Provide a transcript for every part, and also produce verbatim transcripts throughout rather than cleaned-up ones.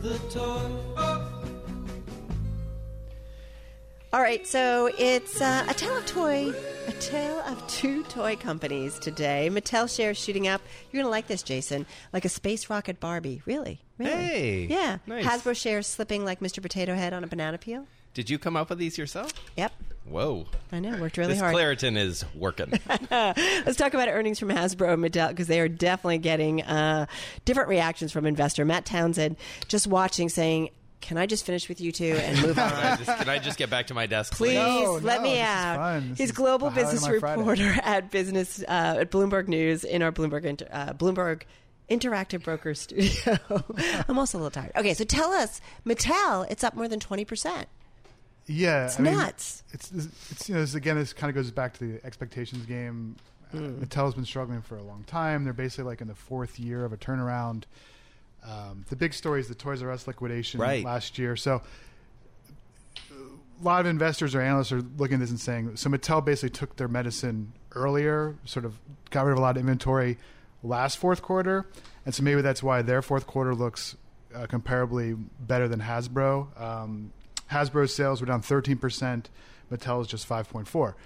the toy. All right, so it's uh, a tale of toy, a tale of two toy companies today. Mattel shares shooting up. You're going to like this, Jason. Like a space rocket Barbie. Really? Really? Hey. Yeah. Nice. Hasbro shares slipping like Mister Potato Head on a banana peel. Did you come up with these yourself? Yep. Whoa. I know. Worked really this hard. This Claritin is working. Let's talk about earnings from Hasbro and Mattel, because they are definitely getting uh, different reactions from investor Matt Townsend, just watching, saying, can I just finish with you two and move on? I just, can I just get back to my desk? Please, no, let no, me out. He's global business reporter Friday. at business uh, at Bloomberg News in our Bloomberg inter- uh, Bloomberg Interactive Broker Studio. I'm also a little tired. Okay, so tell us, Mattel, it's up more than twenty percent. Yeah, it's I nuts. Mean, it's, it's, it's you know this, again. This kind of goes back to the expectations game. Mm. Uh, Mattel's been struggling for a long time. They're basically like in the fourth year of a turnaround. Um, the big story is the Toys R Us liquidation right. last year. So a lot of investors or analysts are looking at this and saying, so Mattel basically took their medicine earlier, sort of got rid of a lot of inventory last fourth quarter, and so maybe that's why their fourth quarter looks uh, comparably better than Hasbro. Um, Hasbro's sales were down thirteen percent. Mattel's just five point four.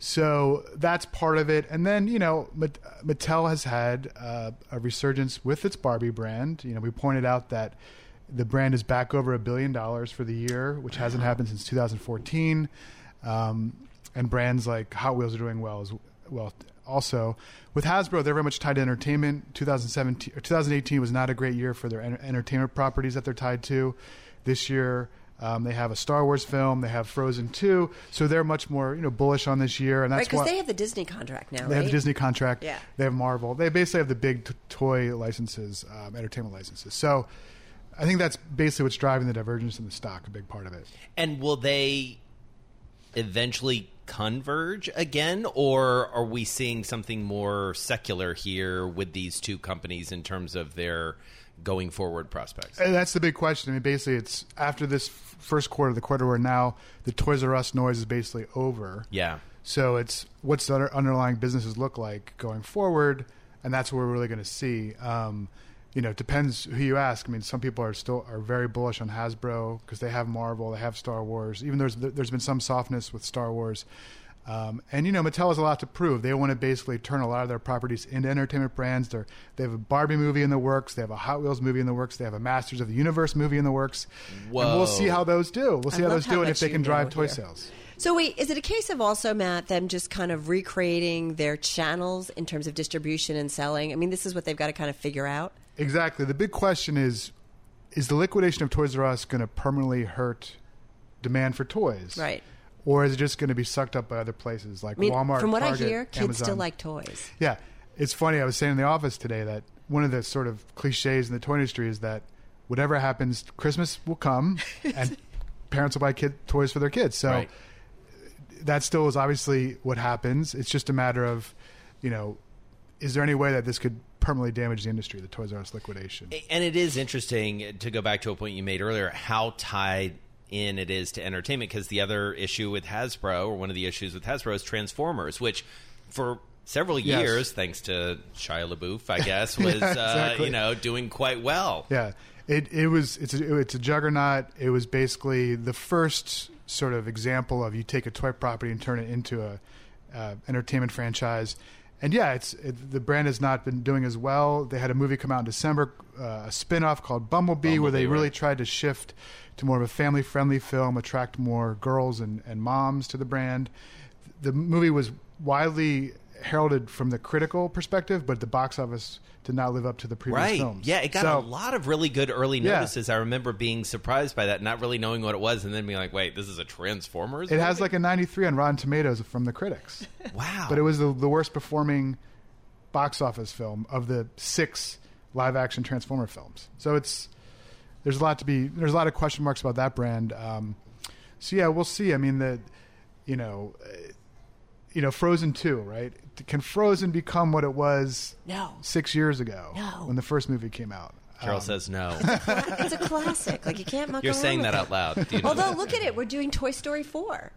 So that's part of it. And then, you know, Mattel has had uh, a resurgence with its Barbie brand. You know, we pointed out that the brand is back over a billion dollars for the year, which hasn't happened since two thousand fourteen. Um, and brands like Hot Wheels are doing well as well. Also, with Hasbro, they're very much tied to entertainment. twenty seventeen or twenty eighteen was not a great year for their entertainment properties that they're tied to. This year, Um, they have a Star Wars film. They have Frozen two. So they're much more, you know, bullish on this year. And that's right, because they have the Disney contract now, They right? have the Disney contract. Yeah. They have Marvel. They basically have the big t- toy licenses, um, entertainment licenses. So I think that's basically what's driving the divergence in the stock, a big part of it. And will they eventually converge again, or are we seeing something more secular here with these two companies in terms of their going forward prospects? And that's the big question. I mean, basically, it's after this f- first quarter, the quarter we're now, the Toys R Us noise is basically over. Yeah. So it's what's the under- underlying businesses look like going forward, and that's what we're really going to see. Um, you know, it depends who you ask. I mean, some people are still are very bullish on Hasbro because they have Marvel, they have Star Wars. Even though there's there's been some softness with Star Wars. Um, and, you know, Mattel has a lot to prove. They want to basically turn a lot of their properties into entertainment brands. They're, they have a Barbie movie in the works. They have a Hot Wheels movie in the works. They have a Masters of the Universe movie in the works. Whoa. And we'll see how those do. We'll see I how those how do and if they can drive toy here. sales. So, wait, is it a case of also, Matt, them just kind of recreating their channels in terms of distribution and selling? I mean, this is what they've got to kind of figure out. Exactly. The big question is, is the liquidation of Toys R Us going to permanently hurt demand for toys? Right. Or is it just going to be sucked up by other places like I mean, Walmart, Target, Amazon? From what Target, I hear, kids Amazon. still like toys. Yeah. It's funny. I was saying in the office today that one of the sort of cliches in the toy industry is that whatever happens, Christmas will come and parents will buy kid toys for their kids. So right. that still is obviously what happens. It's just a matter of, you know, is there any way that this could permanently damage the industry, the Toys R Us liquidation? And it is interesting, to go back to a point you made earlier, how tied in it is to entertainment, because the other issue with Hasbro, or one of the issues with Hasbro, is Transformers, which for several yes. years, thanks to Shia LaBeouf, I guess, was yeah, exactly. uh, you know doing quite well. Yeah, it it was it's a, it's a juggernaut. It was basically the first sort of example of you take a toy property and turn it into a uh, entertainment franchise. And yeah, it's it, the brand has not been doing as well. They had a movie come out in December, uh, a spinoff called Bumblebee, Bumblebee, where they really right. tried to shift to more of a family-friendly film, attract more girls and, and moms to the brand. The movie was widely heralded from the critical perspective, but the box office did not live up to the previous right. films. Yeah, it got so, a lot of really good early notices. Yeah. I remember being surprised by that, not really knowing what it was, and then being like, wait, this is a Transformers It movie? Has like a ninety-three on Rotten Tomatoes from the critics. Wow. But it was the, the worst performing box office film of the six live-action Transformer films. So it's there's a lot to be, there's a lot of question marks about that brand. Um, so yeah, we'll see. I mean, the, you know, uh, you know, Frozen two, right? Can Frozen become what it was no. six years ago no. when the first movie came out? Carol um, says no. It's a classic. Like, you can't muck You're around saying with that it. Out loud. Do you know Although, that? Look at it. We're doing Toy Story four.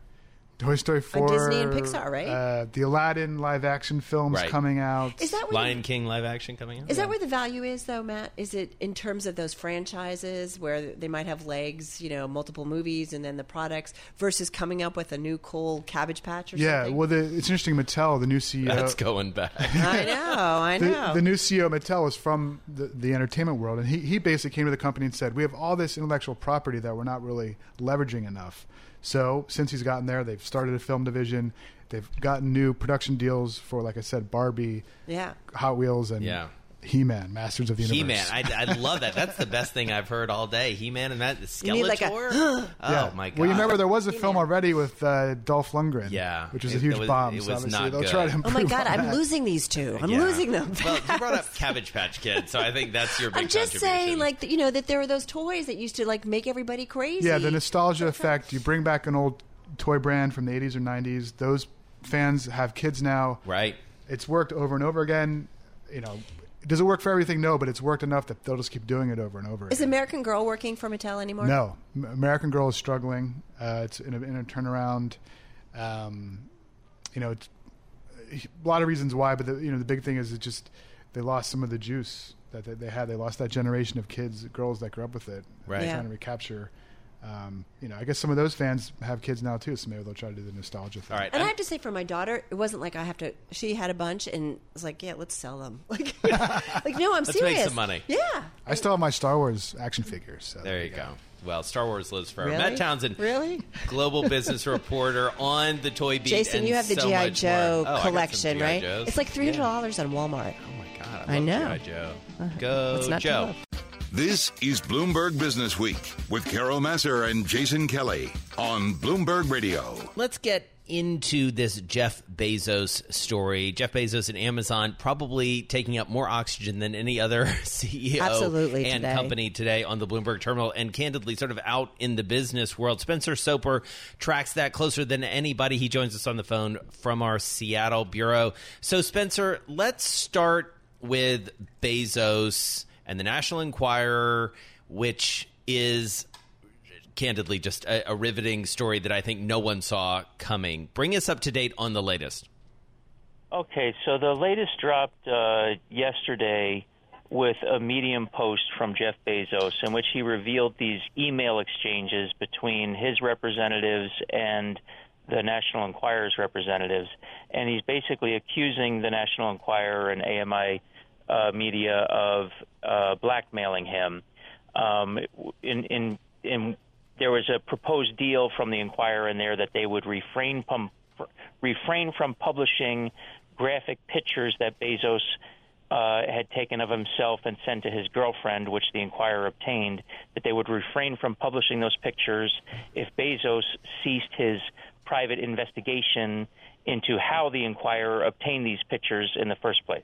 Toy Story four. On Disney and Pixar, right? Uh, the Aladdin live-action film's right. coming out. Is that Lion you, King live-action coming out? Is yeah. that where the value is, though, Matt? Is it in terms of those franchises where they might have legs, you know, multiple movies and then the products versus coming up with a new cool Cabbage Patch or yeah, something? Yeah, well, the, it's interesting. Mattel, the new C E O. That's going back. I know, I know. The, the new C E O, Mattel, is from the, the entertainment world, and he, he basically came to the company and said, we have all this intellectual property that we're not really leveraging enough. So since he's gotten there, they've started a film division. They've gotten new production deals for, like I said, Barbie, yeah. Hot Wheels, and yeah. He-Man, Masters of the Universe. He-Man, I, I love that. That's the best thing I've heard all day. He-Man and that Skeletor. Like a, oh yeah. my god! Well, you remember there was a He-Man. film already with uh, Dolph Lundgren, yeah, which was it, a huge it was, bomb. It was so not good. Try to oh my god! I'm that. losing these two. I'm yeah. losing them. Well, you brought up Cabbage Patch Kids, so I think that's your big. I'm just saying, like, you know, that there were those toys that used to like make everybody crazy. Yeah, the nostalgia effect. You bring back an old toy brand from the eighties or nineties. Those fans have kids now, right? It's worked over and over again. You know. Does it work for everything? No, but it's worked enough that they'll just keep doing it over and over again. Is American Girl working for Mattel anymore? No. American Girl is struggling. Uh, it's in a, in a turnaround. Um, you know, it's a lot of reasons why, but the, you know, the big thing is it just they lost some of the juice that they, they had. They lost that generation of kids, girls that grew up with it. Right. They're yeah. trying to recapture. Um, you know, I guess some of those fans have kids now too, so maybe they'll try to do the nostalgia thing. All right, and I'm, I have to say, for my daughter, it wasn't like I have to. She had a bunch, and I was like, "Yeah, let's sell them." Like, like no, I'm let's serious. Let's make some money. Yeah, I still have my Star Wars action figures. So there, there you go. go. Well, Star Wars lives forever. Really? Matt Townsend, really global business reporter on the Toy Beat. Jason, and you have the so G I. Joe oh, collection, right? Joes. It's like three hundred dollars yeah. on Walmart. Oh my god, I, I know. G I. Joe, go Joe. This is Bloomberg Business Week with Carol Masser and Jason Kelly on Bloomberg Radio. Let's get into this Jeff Bezos story. Jeff Bezos and Amazon probably taking up more oxygen than any other C E O Absolutely and today. company today on the Bloomberg terminal, and candidly sort of out in the business world. Spencer Soper tracks that closer than anybody. He joins us on the phone from our Seattle bureau. So, Spencer, let's start with Bezos and the National Enquirer, which is candidly just a, a riveting story that I think no one saw coming. Bring us up to date on the latest. Okay, so the latest dropped uh, yesterday with a Medium post from Jeff Bezos in which he revealed these email exchanges between his representatives and the National Enquirer's representatives. And he's basically accusing the National Enquirer and A M I Uh, media of uh, blackmailing him. Um, in, in, in, there was a proposed deal from the Enquirer in there that they would refrain from refrain from publishing graphic pictures that Bezos uh, had taken of himself and sent to his girlfriend, which the Enquirer obtained. That they would refrain from publishing those pictures if Bezos ceased his private investigation into how the Enquirer obtained these pictures in the first place.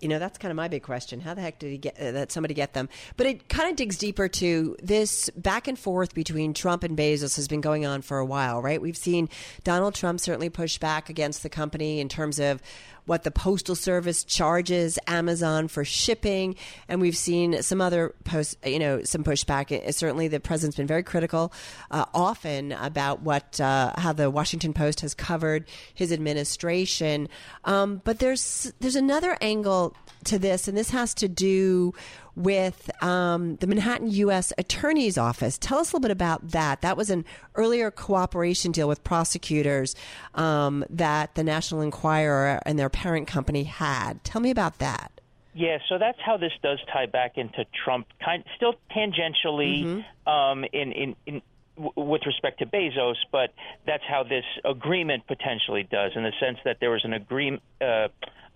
You know, that's kind of my big question. How the heck did he get uh, that somebody get them? But it kind of digs deeper to this back and forth between Trump and Bezos has been going on for a while, right? We've seen Donald Trump certainly push back against the company in terms of what the Postal Service charges Amazon for shipping. And we've seen some other post, you know, some pushback. It, certainly the president's been very critical uh, often about what, uh, how the Washington Post has covered his administration. Um, but there's, there's another angle to this, and this has to do with um, the Manhattan U S Attorney's Office. Tell us a little bit about that. That was an earlier cooperation deal with prosecutors um, that the National Enquirer and their parent company had. Tell me about that. Yeah, so that's how this does tie back into Trump, kind still tangentially mm-hmm. um, in, in, in w- with respect to Bezos, but that's how this agreement potentially does, in the sense that there was an agreement, uh,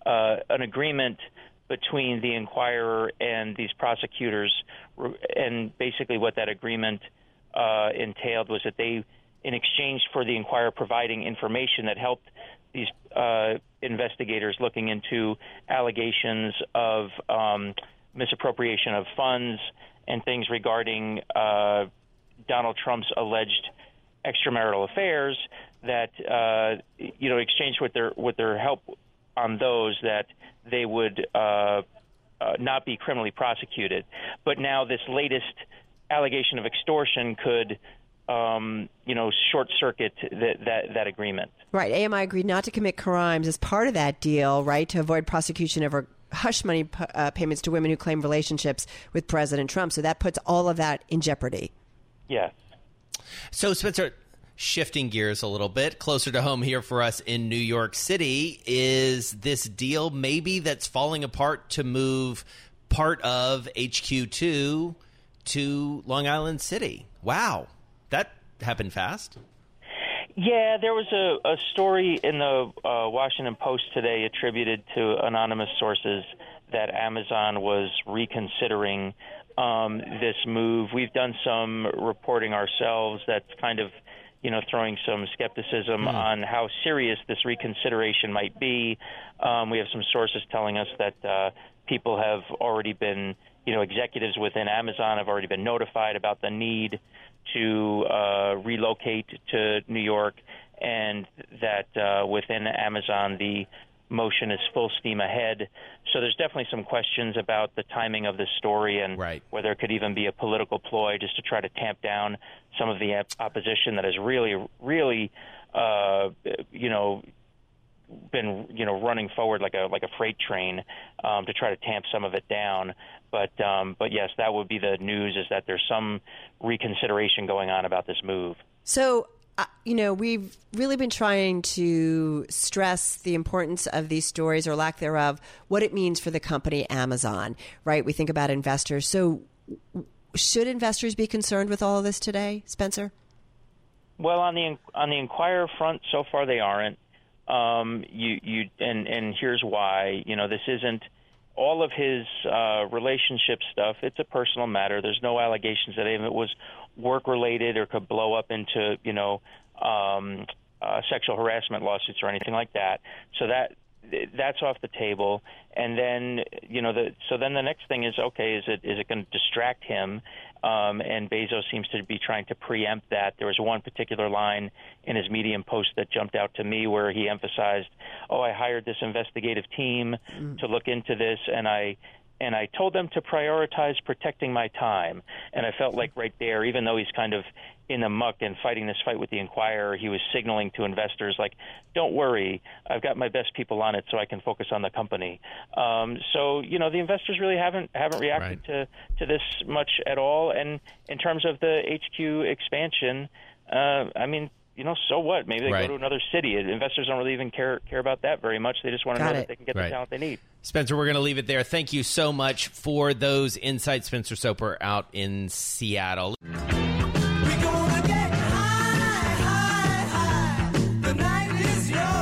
uh, an agreement between the Enquirer and these prosecutors, and basically what that agreement uh, entailed was that they, in exchange for the Enquirer providing information that helped these uh, investigators looking into allegations of um, misappropriation of funds and things regarding uh, Donald Trump's alleged extramarital affairs that uh, you know, exchange with their with their help on those, that they would uh, uh, not be criminally prosecuted. But now this latest allegation of extortion could Um, you know, short circuit that, that that agreement. Right. A M I agreed not to commit crimes as part of that deal, right, to avoid prosecution over hush money p- uh, payments to women who claim relationships with President Trump. So that puts all of that in jeopardy. Yes. So, Spencer, shifting gears a little bit, closer to home here for us in New York City, is this deal maybe that's falling apart to move part of H Q two to Long Island City. Wow. That happened fast. Yeah, there was a, a story in the uh, Washington Post today attributed to anonymous sources that Amazon was reconsidering um, this move. We've done some reporting ourselves that's kind of, you know, throwing some skepticism mm. on how serious this reconsideration might be. Um, we have some sources telling us that uh, people have already been, you know, executives within Amazon have already been notified about the need to uh, relocate to New York, and that uh, within Amazon the motion is full steam ahead. So there's definitely some questions about the timing of this story and right. whether it could even be a political ploy just to try to tamp down some of the opposition that has really, really, uh, you know, been, you know, running forward like a like a freight train um, to try to tamp some of it down. But um, but yes, that would be the news, is that there's some reconsideration going on about this move. So, uh, you know, we've really been trying to stress the importance of these stories, or lack thereof, what it means for the company Amazon, right? We think about investors. So should investors be concerned with all of this today, Spencer? Well, on the on the Enquirer front, so far they aren't. Um, you, you, and, and here's why. You know, this isn't all of his uh, relationship stuff. It's a personal matter. There's no allegations that it was work related or could blow up into, you know, um, uh, sexual harassment lawsuits or anything like that. So that that's off the table. And then, you know, the, so then the next thing is, okay, is it is it going to distract him? Um, and Bezos seems to be trying to preempt that. There was one particular line in his Medium post that jumped out to me where he emphasized, oh, I hired this investigative team mm. to look into this, and I and I told them to prioritize protecting my time. And I felt like right there, even though he's kind of in the muck and fighting this fight with the Enquirer, he was signaling to investors, like, don't worry, I've got my best people on it so I can focus on the company. Um, so, you know, the investors really haven't haven't reacted right. to, to this much at all. And in terms of the H Q expansion, uh, I mean, you know, so what? Maybe they right. go to another city. Investors don't really even care care about that very much. They just want to got know it. That they can get right. the talent they need. Spencer, we're going to leave it there. Thank you so much for those insights. Spencer Soper out in Seattle.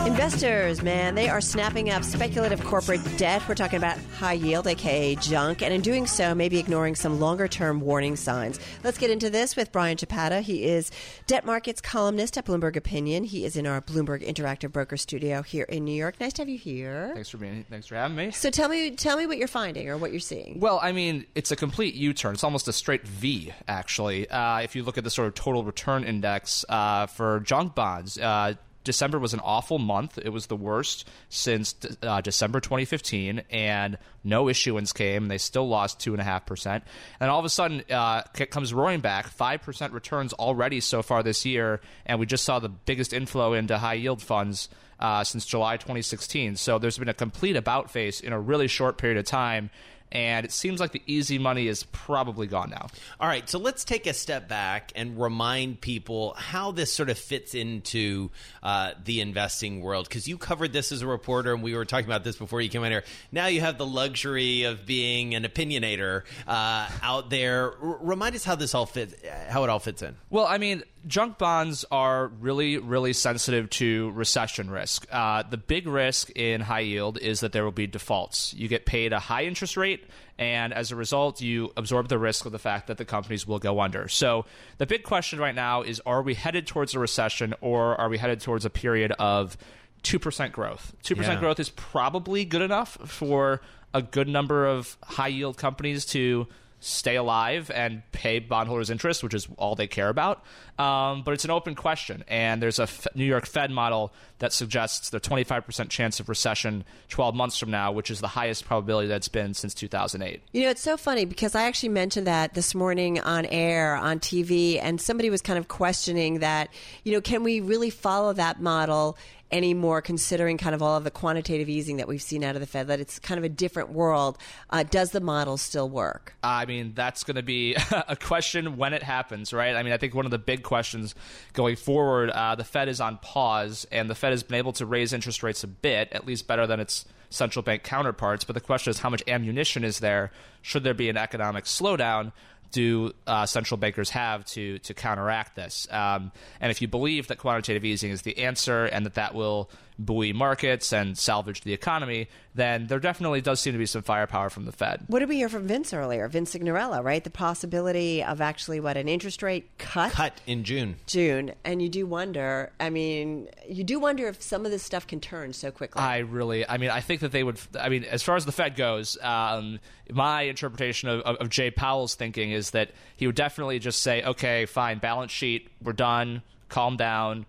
Investors, man, they are snapping up speculative corporate debt. We're talking about high yield, a k a junk, and in doing so, maybe ignoring some longer-term warning signs. Let's get into this with Brian Chappatta. He is debt markets columnist at Bloomberg Opinion. He is in our Bloomberg Interactive Broker Studio here in New York. Nice to have you here. Thanks for being. Thanks for having me. So tell me, tell me what you're finding or what you're seeing. Well, I mean, it's a complete U-turn. It's almost a straight V, actually. Uh, if you look at the sort of total return index uh, for junk bonds. Uh, December was an awful month. It was the worst since uh, December twenty fifteen, and no issuance came. They still lost two point five percent. And all of a sudden, uh, it comes roaring back, five percent returns already so far this year, and we just saw the biggest inflow into high-yield funds uh, since July twenty sixteen. So there's been a complete about-face in a really short period of time, and it seems like the easy money is probably gone now. All right, so let's take a step back and remind people how this sort of fits into uh, the investing world, because you covered this as a reporter, and we were talking about this before you came in here. Now you have the luxury of being an opinionator uh, out there. R- remind us how this all fits, how it all fits in. Well, I mean, junk bonds are really, really sensitive to recession risk. Uh, the big risk in high yield is that there will be defaults. You get paid a high interest rate, and as a result, you absorb the risk of the fact that the companies will go under. So the big question right now is, are we headed towards a recession, or are we headed towards a period of two percent growth? two percent yeah. growth is probably good enough for a good number of high yield companies to stay alive and pay bondholders interest, which is all they care about. Um, but it's an open question. And there's a F- New York Fed model that suggests the twenty-five percent chance of recession twelve months from now, which is the highest probability that's been since two thousand eight. You know, it's so funny because I actually mentioned that this morning on air, on T V, and somebody was kind of questioning that, you know, can we really follow that model anymore, considering kind of all of the quantitative easing that we've seen out of the Fed, that it's kind of a different world. Uh, does the model still work? I mean, that's going to be a question when it happens, right? I mean, I think one of the big questions going forward, uh, the Fed is on pause, and the Fed has been able to raise interest rates a bit, at least better than its central bank counterparts. But the question is, how much ammunition is there? Should there be an economic slowdown? Do uh, central bankers have to to counteract this? Um, and if you believe that quantitative easing is the answer and that that will buoy markets and salvage the economy, then there definitely does seem to be some firepower from the Fed. What did we hear from Vince earlier? Vince Signorella, right? The possibility of actually, what, an interest rate cut? Cut in June. June. And you do wonder, I mean, you do wonder if some of this stuff can turn so quickly. I really, I mean, I think that they would, I mean, as far as the Fed goes, um, my interpretation of, of, of Jay Powell's thinking is that he would definitely just say, okay, fine, balance sheet, we're done, calm down.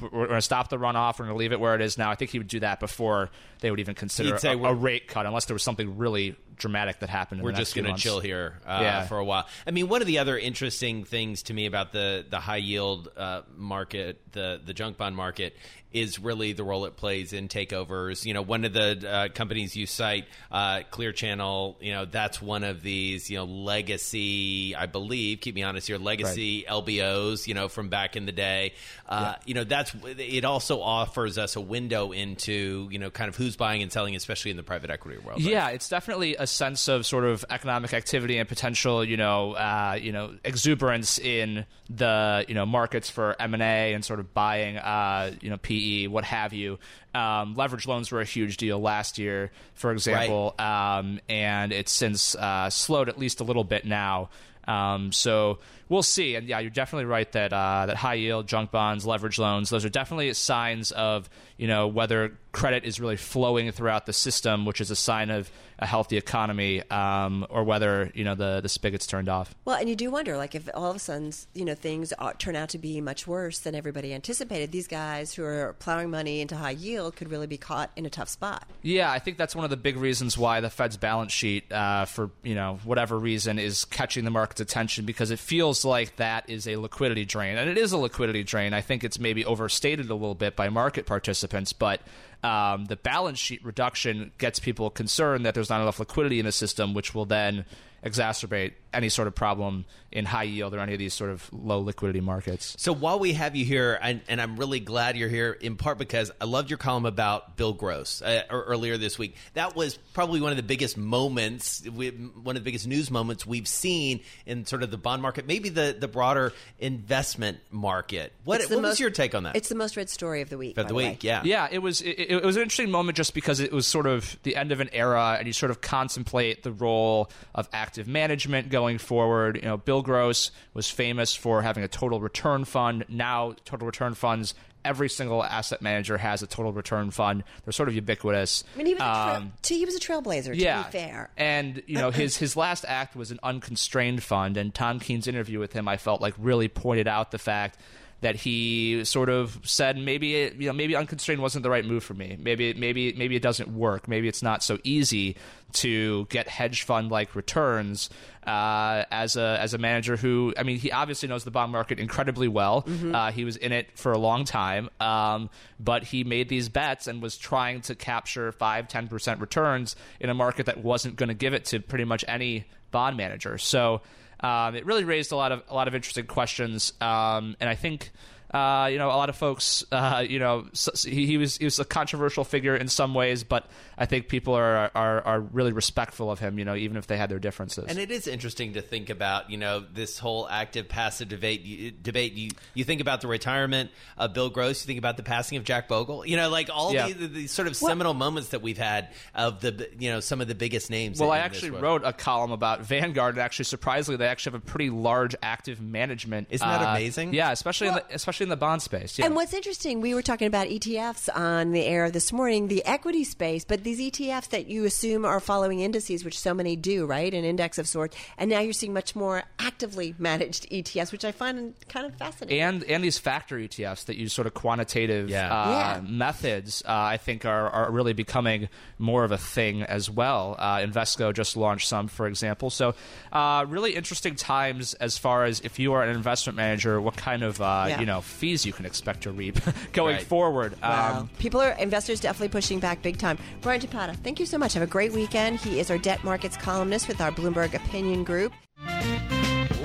We're going to stop the runoff. We're going to leave it where it is now. I think he would do that before they would even consider a, a rate cut, unless there was something really dramatic that happened. We're just going to chill here uh, yeah. for a while. I mean, one of the other interesting things to me about the the high yield uh, market, the the junk bond market, is really the role it plays in takeovers. You know, one of the uh, companies you cite, uh, Clear Channel, you know, that's one of these, you know, legacy, I believe, keep me honest here, legacy right. L B Os, you know, from back in the day. Uh, yeah. You know, that's, it also offers us a window into, you know, kind of who's buying and selling, especially in the private equity world. Yeah, right? It's definitely a sense of sort of economic activity and potential, you know, uh, you know, exuberance in the, you know, markets for M and A and sort of buying, uh, you know, P E, what have you. Um, leverage loans were a huge deal last year, for example, right. um, and it's since uh, slowed at least a little bit now. Um, so we'll see. And yeah, you're definitely right that uh, that high yield, junk bonds, leverage loans, those are definitely signs of, you know, whether credit is really flowing throughout the system, which is a sign of a healthy economy, um, or whether, you know, the, the spigot's turned off. Well, and you do wonder, like, if all of a sudden, you know, things are, turn out to be much worse than everybody anticipated, these guys who are plowing money into high yield could really be caught in a tough spot. Yeah, I think that's one of the big reasons why the Fed's balance sheet, uh, for, you know, whatever reason, is catching the market's attention, because it feels like that is a liquidity drain. And it is a liquidity drain. I think it's maybe overstated a little bit by market participants, but Um, the balance sheet reduction gets people concerned that there's not enough liquidity in the system, which will then exacerbate any sort of problem in high yield or any of these sort of low liquidity markets. So while we have you here, and, and I'm really glad you're here, in part because I loved your column about Bill Gross uh, earlier this week. That was probably one of the biggest moments, we, one of the biggest news moments we've seen in sort of the bond market, maybe the, the broader investment market. What, what most, was your take on that? It's the most read story of the week. Of the week, yeah. Yeah, it was. It, it was an interesting moment just because it was sort of the end of an era, and you sort of contemplate the role of active management going forward. You know, Bill Gross was famous for having a total return fund. Now, total return funds, every single asset manager has a total return fund. They're sort of ubiquitous. I mean, he was, um, a, tra- he was a trailblazer, to yeah. be fair. And, you know, his, his last act was an unconstrained fund, and Tom Keene's interview with him, I felt like, really pointed out the fact that he sort of said, maybe it, you know, maybe unconstrained wasn't the right move for me. Maybe maybe maybe it doesn't work. Maybe it's not so easy to get hedge fund like returns uh, as a as a manager who, I mean, he obviously knows the bond market incredibly well. Mm-hmm. Uh, he was in it for a long time, um, but he made these bets and was trying to capture five ten percent returns in a market that wasn't going to give it to pretty much any bond manager. So. Um, it really raised a lot of a lot of interesting questions, um, and I think uh, you know a lot of folks. Uh, you know, so, so he, he was he was a controversial figure in some ways, but I think people are, are are really respectful of him. You know, even if they had their differences. And it is interesting to think about. You know, this whole active passive debate. You, debate. You you think about the retirement of Bill Gross. You think about the passing of Jack Bogle. You know, like all yeah. the, the sort of what? seminal moments that we've had of the you know some of the biggest names. Well, in, I in actually wrote a column about Vanguard, and actually surprisingly, they actually have a pretty large active management. Isn't that uh, amazing? Yeah, especially well, in the, especially. especially in the bond space. Yeah. And what's interesting, we were talking about E T Fs on the air this morning, the equity space, but these E T Fs that you assume are following indices, which so many do, right, an index of sorts, and now you're seeing much more actively managed E T Fs, which I find kind of fascinating. And and these factor E T Fs that use sort of quantitative yeah. Uh, yeah. methods, uh, I think, are, are really becoming more of a thing as well. Uh, Invesco just launched some, for example. So uh, really interesting times as far as if you are an investment manager, what kind of uh, yeah. you know fees you can expect to reap going right. forward. Wow. Um, People are, investors definitely pushing back big time. Brian Chappatta, thank you so much. Have a great weekend. He is our debt markets columnist with our Bloomberg Opinion Group.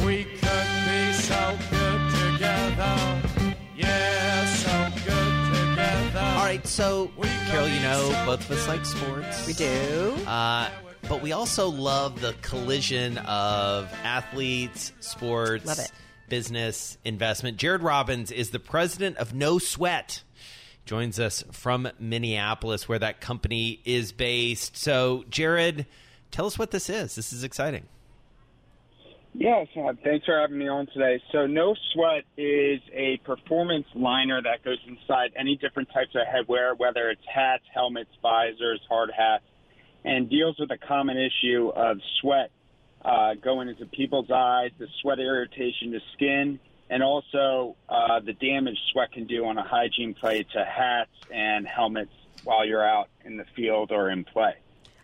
We could be so good together. Yeah, so good together. All right, so, Carol, you know, so both of us like sports. We do. Uh, but we also love the collision of athletes, sports, love it. Business, investment. Jared Robbins is the president of No Sweat. Joins us from Minneapolis, where that company is based. So, Jared, tell us what this is. This is exciting. Yes, thanks for having me on today. So No Sweat is a performance liner that goes inside any different types of headwear, whether it's hats, helmets, visors, hard hats, and deals with a common issue of sweat uh, going into people's eyes, the sweat irritation to skin, and also uh, the damage sweat can do on a hygiene play to hats and helmets while you're out in the field or in play.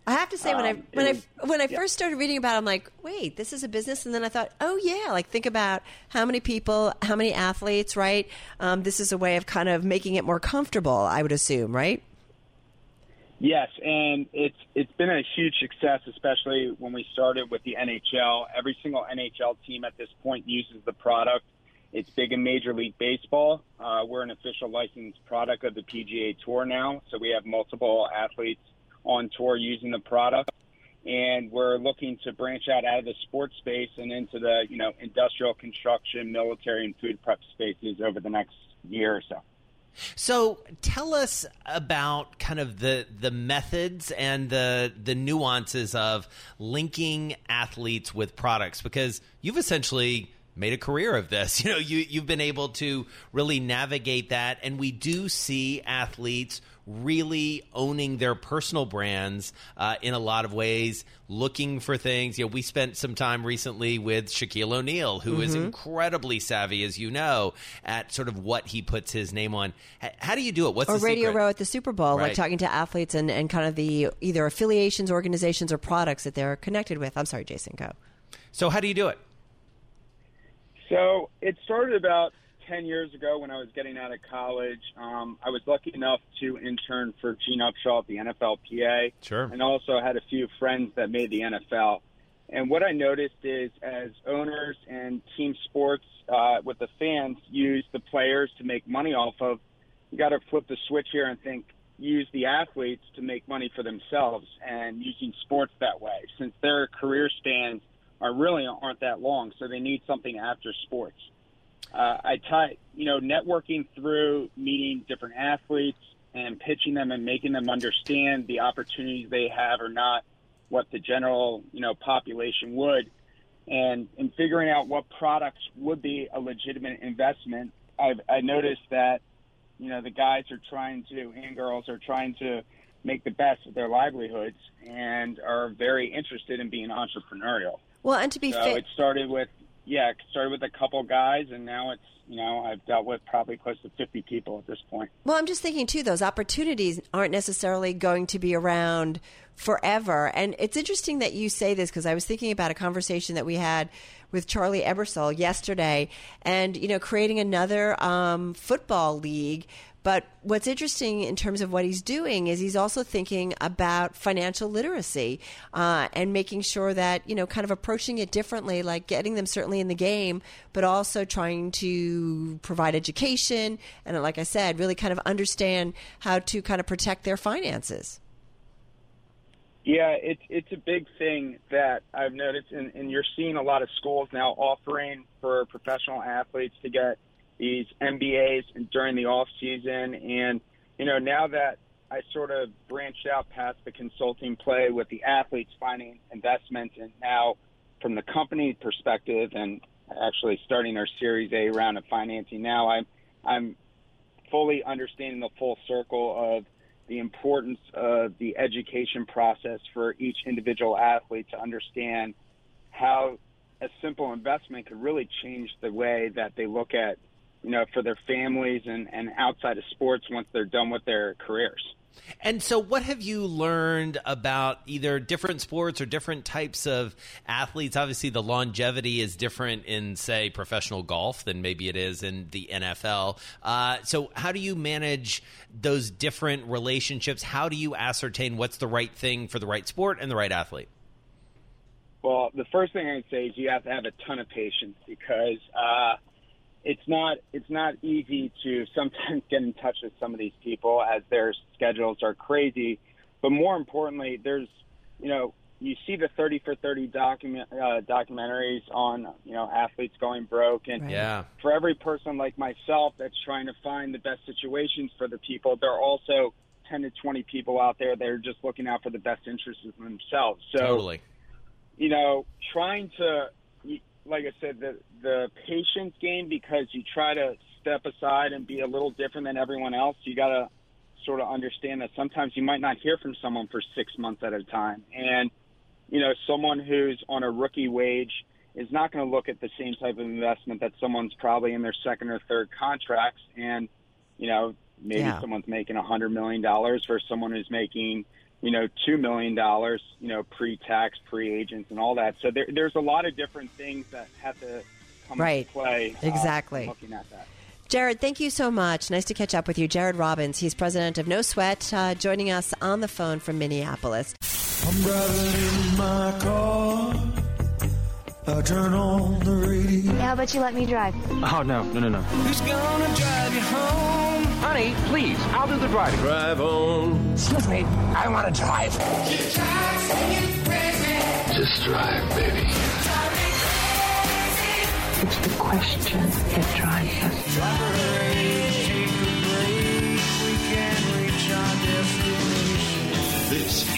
I have to say, when um, I when was, I when I yeah. first started reading about it, I'm like, wait, this is a business? And then I thought, oh, yeah, like think about how many people, how many athletes, right? Um, this is a way of kind of making it more comfortable, I would assume, right? Yes, and it's it's been a huge success, especially when we started with the N H L. Every single N H L team at this point uses the product. It's big in Major League Baseball. Uh, we're an official licensed product of the P G A Tour now, so we have multiple athletes on tour using the product, and we're looking to branch out out of the sports space and into the, you know, industrial construction, military, and food prep spaces over the next year or so. So tell us about kind of the the methods and the the nuances of linking athletes with products, because you've essentially made a career of this. You know, you, you've been able to really navigate that, and we do see athletes really owning their personal brands uh, in a lot of ways, looking for things. You know, we spent some time recently with Shaquille O'Neal, who mm-hmm. is incredibly savvy, as you know, at sort of what he puts his name on. H- how do you do it? What's or the secret? Or Radio Row at the Super Bowl, right. like talking to athletes and, and kind of the either affiliations, organizations, or products that they're connected with. I'm sorry, Jason, go. So how do you do it? So it started about ten years ago when I was getting out of college. um, I was lucky enough to intern for Gene Upshaw at the N F L P A. Sure. And also had a few friends that made the N F L. And what I noticed is as owners and team sports uh, with the fans use the players to make money off of, you got to flip the switch here and think, use the athletes to make money for themselves and using sports that way, since their career spans are really aren't that long, so they need something after sports. Uh, I tie, you know, networking through meeting different athletes and pitching them and making them understand the opportunities they have are not what the general, you know, population would. And in figuring out what products would be a legitimate investment, I've, I noticed that, you know, the guys are trying to, and girls are trying to make the best of their livelihoods and are very interested in being entrepreneurial. Well, and to be fair, so it started with, Yeah, it started with a couple guys, and now it's, you know, I've dealt with probably close to fifty people at this point. Well, I'm just thinking, too, those opportunities aren't necessarily going to be around forever. And it's interesting that you say this, because I was thinking about a conversation that we had with Charlie Ebersol yesterday and, you know, creating another um, football league. But what's interesting in terms of what he's doing is he's also thinking about financial literacy uh, and making sure that, you know, kind of approaching it differently, like getting them certainly in the game, but also trying to provide education and, like I said, really kind of understand how to kind of protect their finances. Yeah, it's it's a big thing that I've noticed, and, and you're seeing a lot of schools now offering for professional athletes to get these M B As during the off season. And, you know, now that I sort of branched out past the consulting play with the athletes finding investments, and now from the company perspective and actually starting our Series A round of financing now, I'm I'm fully understanding the full circle of the importance of the education process for each individual athlete to understand how a simple investment could really change the way that they look at, you know, for their families and, and outside of sports once they're done with their careers. And so what have you learned about either different sports or different types of athletes? Obviously, the longevity is different in, say, professional golf than maybe it is in the N F L. Uh, so how do you manage those different relationships? How do you ascertain what's the right thing for the right sport and the right athlete? Well, the first thing I'd say is you have to have a ton of patience because uh, – It's not it's not easy to sometimes get in touch with some of these people as their schedules are crazy. But more importantly, there's, you know, you see the thirty for thirty document, uh, documentaries on, you know, athletes going broke. And right. yeah. for every person like myself that's trying to find the best situations for the people, there are also ten to twenty people out there that are just looking out for the best interests of themselves. So, totally. you know, trying to – like I said, the the patience game, because you try to step aside and be a little different than everyone else. You got to sort of understand that sometimes you might not hear from someone for six months at a time. And, you know, someone who's on a rookie wage is not going to look at the same type of investment that someone's probably in their second or third contracts. And, you know, maybe yeah. someone's making one hundred million dollars for someone who's making – you know, two million dollars, you know, pre-tax, pre-agents and all that. So there, there's a lot of different things that have to come right. into play. Exactly. Uh, looking at that. Jared, thank you so much. Nice to catch up with you. Jared Robbins, he's president of No Sweat, uh, joining us on the phone from Minneapolis. I'm driving in my car. I turn on the radio. Yeah, but you let me drive. Oh, no, no, no, no. Who's gonna drive you home? Honey, please, I'll do the driving. Drive on. Excuse me, I want to drive. Just drive, baby. It's the question that drives us. Drive. This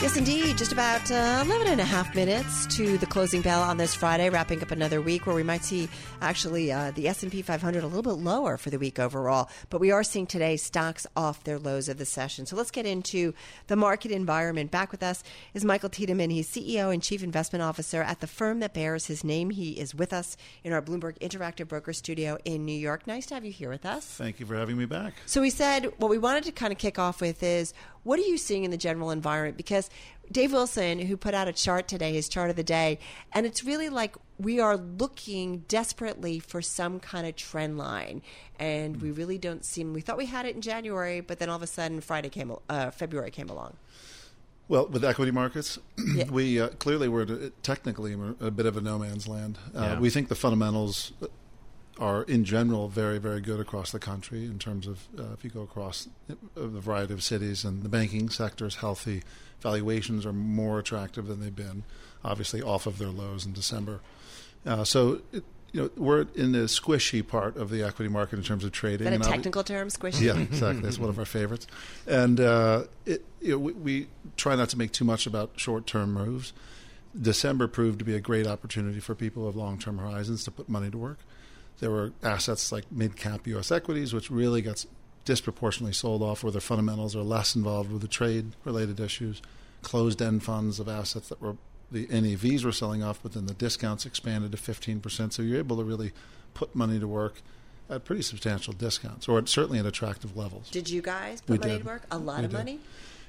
Yes, indeed. Just about uh, eleven and a half minutes to the closing bell on this Friday, wrapping up another week where we might see actually uh, the S and P five hundred a little bit lower for the week overall. But we are seeing today stocks off their lows of the session. So let's get into the market environment. Back with us is Michael Tiedemann. He's C E O and Chief Investment Officer at the firm that bears his name. He is with us in our Bloomberg Interactive Broker Studio in New York. Nice to have you here with us. Thank you for having me back. So we said what we wanted to kind of kick off with is, what are you seeing in the general environment? Because Dave Wilson, who put out a chart today, his chart of the day, and it's really like we are looking desperately for some kind of trend line. And we really don't seem, we thought we had it in January, but then all of a sudden Friday came, uh, February came along. Well, with equity markets, yeah. we uh, clearly were technically a bit of a no man's land. Uh, yeah. We think the fundamentals are in general very, very good across the country in terms of uh, if you go across a variety of cities, and the banking sector is healthy. Valuations are more attractive than they've been, obviously off of their lows in December. Uh, so, it, you know, we're in the squishy part of the equity market in terms of trading. Is that a technical term, squishy? Yeah, exactly. That's one of our favorites. And uh, it, you know, we, we try not to make too much about short-term moves. December proved to be a great opportunity for people with long-term horizons to put money to work. There were assets like mid-cap U S equities, which really got disproportionately sold off, where their fundamentals are less involved with the trade-related issues. Closed-end funds of assets that were the N A Vs were selling off, but then the discounts expanded to fifteen percent. So you're able to really put money to work at pretty substantial discounts, or certainly at attractive levels. Did you guys put we money did. to work? A lot we of did. money?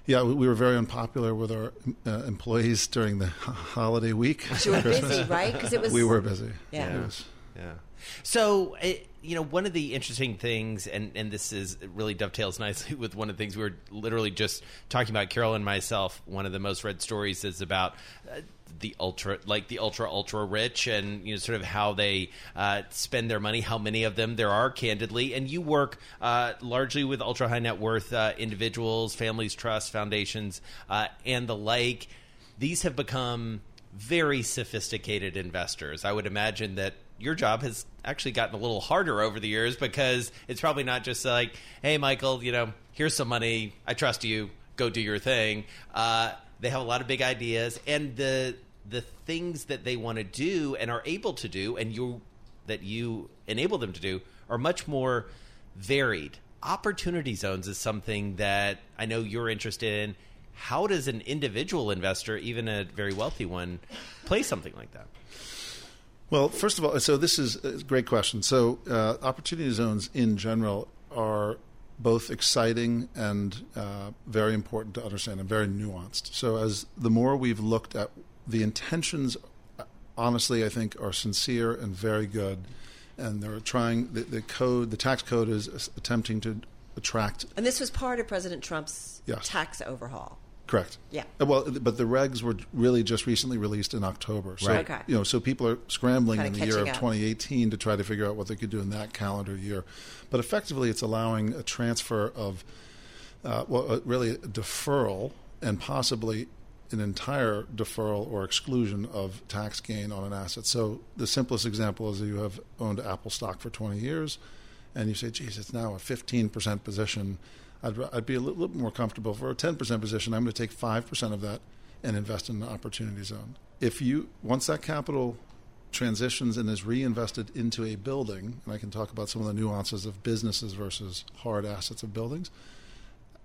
Yeah, we were very unpopular with our uh, employees during the holiday week. You were busy, right? 'Cause it was, we were busy. Yeah. Yeah. It was, yeah. So, you know, one of the interesting things, and, and this is it really dovetails nicely with one of the things we were literally just talking about, Carol and myself. One of the most read stories is about uh, the ultra, like the ultra, ultra rich, and, you know, sort of how they uh, spend their money, how many of them there are, candidly. And you work uh, largely with ultra high net worth uh, individuals, families, trusts, foundations, uh, and the like. These have become very sophisticated investors. I would imagine that your job has actually gotten a little harder over the years, because it's probably not just like, hey, Michael, you know, here's some money. I trust you. Go do your thing. Uh, they have a lot of big ideas. And the the things that they want to do and are able to do, and you that you enable them to do, are much more varied. Opportunity zones is something that I know you're interested in. How does an individual investor, even a very wealthy one, play something like that? Well, first of all, so this is a great question. So uh, opportunity zones in general are both exciting and uh, very important to understand and very nuanced. So as the more we've looked at the intentions, honestly, I think are sincere and very good. And they're trying, the, the code, the tax code is attempting to attract. And this was part of President Trump's yes. tax overhaul. Correct. Yeah. Well, but the regs were really just recently released in October. So, right. Okay. You know, so people are scrambling kind of in the year of up. twenty eighteen to try to figure out what they could do in that calendar year. But effectively, it's allowing a transfer of, uh, well, really a deferral and possibly an entire deferral or exclusion of tax gain on an asset. So the simplest example is that you have owned Apple stock for twenty years and you say, geez, it's now a fifteen percent position. I'd, I'd be a little, little more comfortable for a ten percent position. I'm going to take five percent of that and invest in an opportunity zone. If you, once that capital transitions and is reinvested into a building, and I can talk about some of the nuances of businesses versus hard assets of buildings,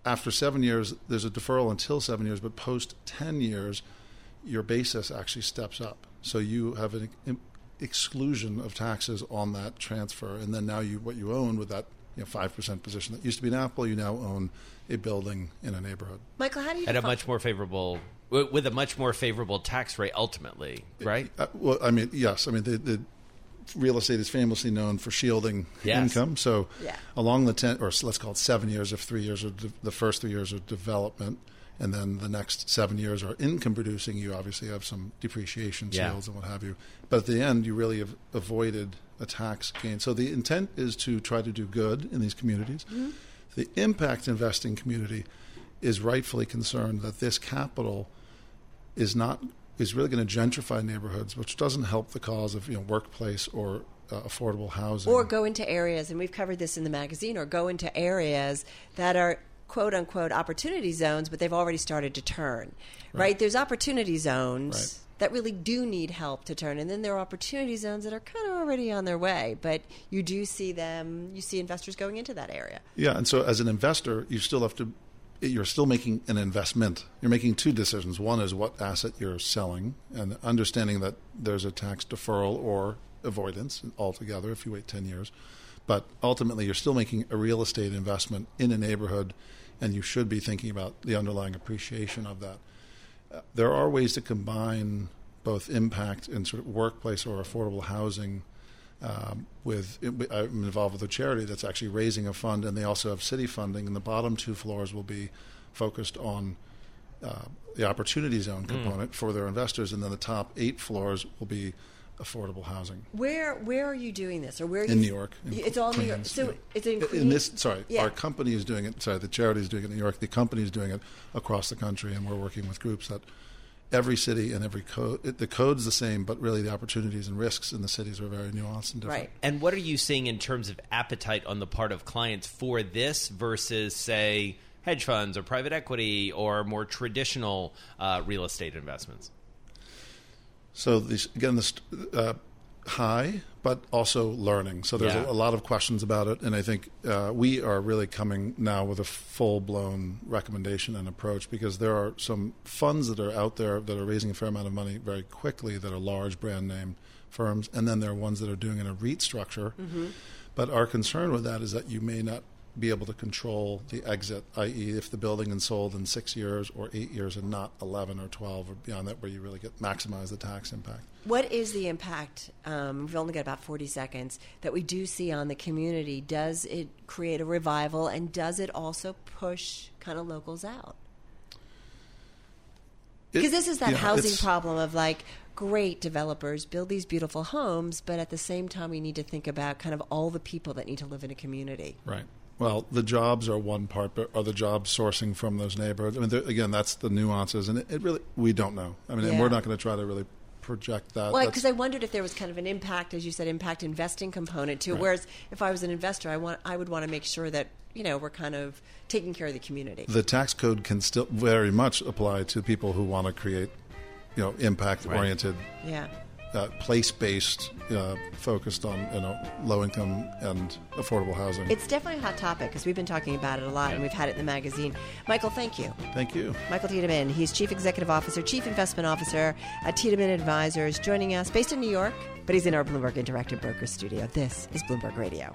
after seven years, there's a deferral until seven years, but post ten years, your basis actually steps up. So you have an exclusion of taxes on that transfer, and then now you what you own with that you know, five percent position that used to be an Apple, you now own a building in a neighborhood. Michael, how do you At define- a much more favorable... With a much more favorable tax rate ultimately, right? Uh, well, I mean, yes. I mean, the... the real estate is famously known for shielding yes. income. So yeah. along the ten, or let's call it seven years of three years, of de- the first three years of development, and then the next seven years are income producing. You obviously have some depreciation yeah. sales and what have you. But at the end, you really have avoided a tax gain. So the intent is to try to do good in these communities. Mm-hmm. The impact investing community is rightfully concerned that this capital is not is really going to gentrify neighborhoods, which doesn't help the cause of you know workplace or uh, affordable housing. Or go into areas, and we've covered this in the magazine, or go into areas that are quote-unquote opportunity zones, but they've already started to turn, right? right? There's opportunity zones right. that really do need help to turn, and then there are opportunity zones that are kind of already on their way, but you do see them, you see investors going into that area. Yeah, and so as an investor, you still have to you're still making an investment. You're making two decisions. One is what asset you're selling and understanding that there's a tax deferral or avoidance altogether if you wait ten years. But ultimately, you're still making a real estate investment in a neighborhood, and you should be thinking about the underlying appreciation of that. Uh, there are ways to combine both impact and sort of workplace or affordable housing. Um, with I'm involved with a charity that's actually raising a fund, and they also have city funding. And the bottom two floors will be focused on uh, the opportunity zone component mm. for their investors, and then the top eight floors will be affordable housing. Where where are you doing this, or where are in you, New York? In it's Queens, all New York. So yeah. it's in Queens. In this, sorry, yeah. our company is doing it. Sorry, the charity is doing it in New York. The company is doing it across the country, and we're working with groups that. Every city and every code, it, the code's the same, but really the opportunities and risks in the cities are very nuanced and different. Right. And what are you seeing in terms of appetite on the part of clients for this versus, say, hedge funds or private equity or more traditional uh, real estate investments? So, these, again, this uh, high, but also learning. So there's yeah. a, a lot of questions about it, and I think uh, we are really coming now with a full-blown recommendation and approach because there are some funds that are out there that are raising a fair amount of money very quickly that are large brand-name firms, and then there are ones that are doing it in a REIT structure. Mm-hmm. But our concern with that is that you may not be able to control the exit, that is if the building is sold in six years or eight years and not eleven or twelve or beyond that where you really get maximize the tax impact. What is the impact, um, we've only got about forty seconds, that we do see on the community? Does it create a revival, and does it also push kind of locals out? Because this is that yeah, housing problem of like, great developers build these beautiful homes, but at the same time we need to think about kind of all the people that need to live in a community. Right. Well, the jobs are one part, but are the jobs sourcing from those neighborhoods? I mean, again, that's the nuances, and it, it really, we don't know. I mean, yeah. and we're not going to try to really project that. Well, because I wondered if there was kind of an impact, as you said, impact investing component to it, right. whereas if I was an investor, I want I would want to make sure that, you know, we're kind of taking care of the community. The tax code can still very much apply to people who want to create you know, impact-oriented, right. yeah. uh, place-based, uh, focused on, you know, low-income and affordable housing. It's definitely a hot topic because we've been talking about it a lot, yeah. and we've had it in the magazine. Michael, thank you. Thank you. Michael Tiedemann. He's Chief Executive Officer, Chief Investment Officer at Tiedemann Advisors, joining us based in New York, but he's in our Bloomberg Interactive Broker Studio. This is Bloomberg Radio.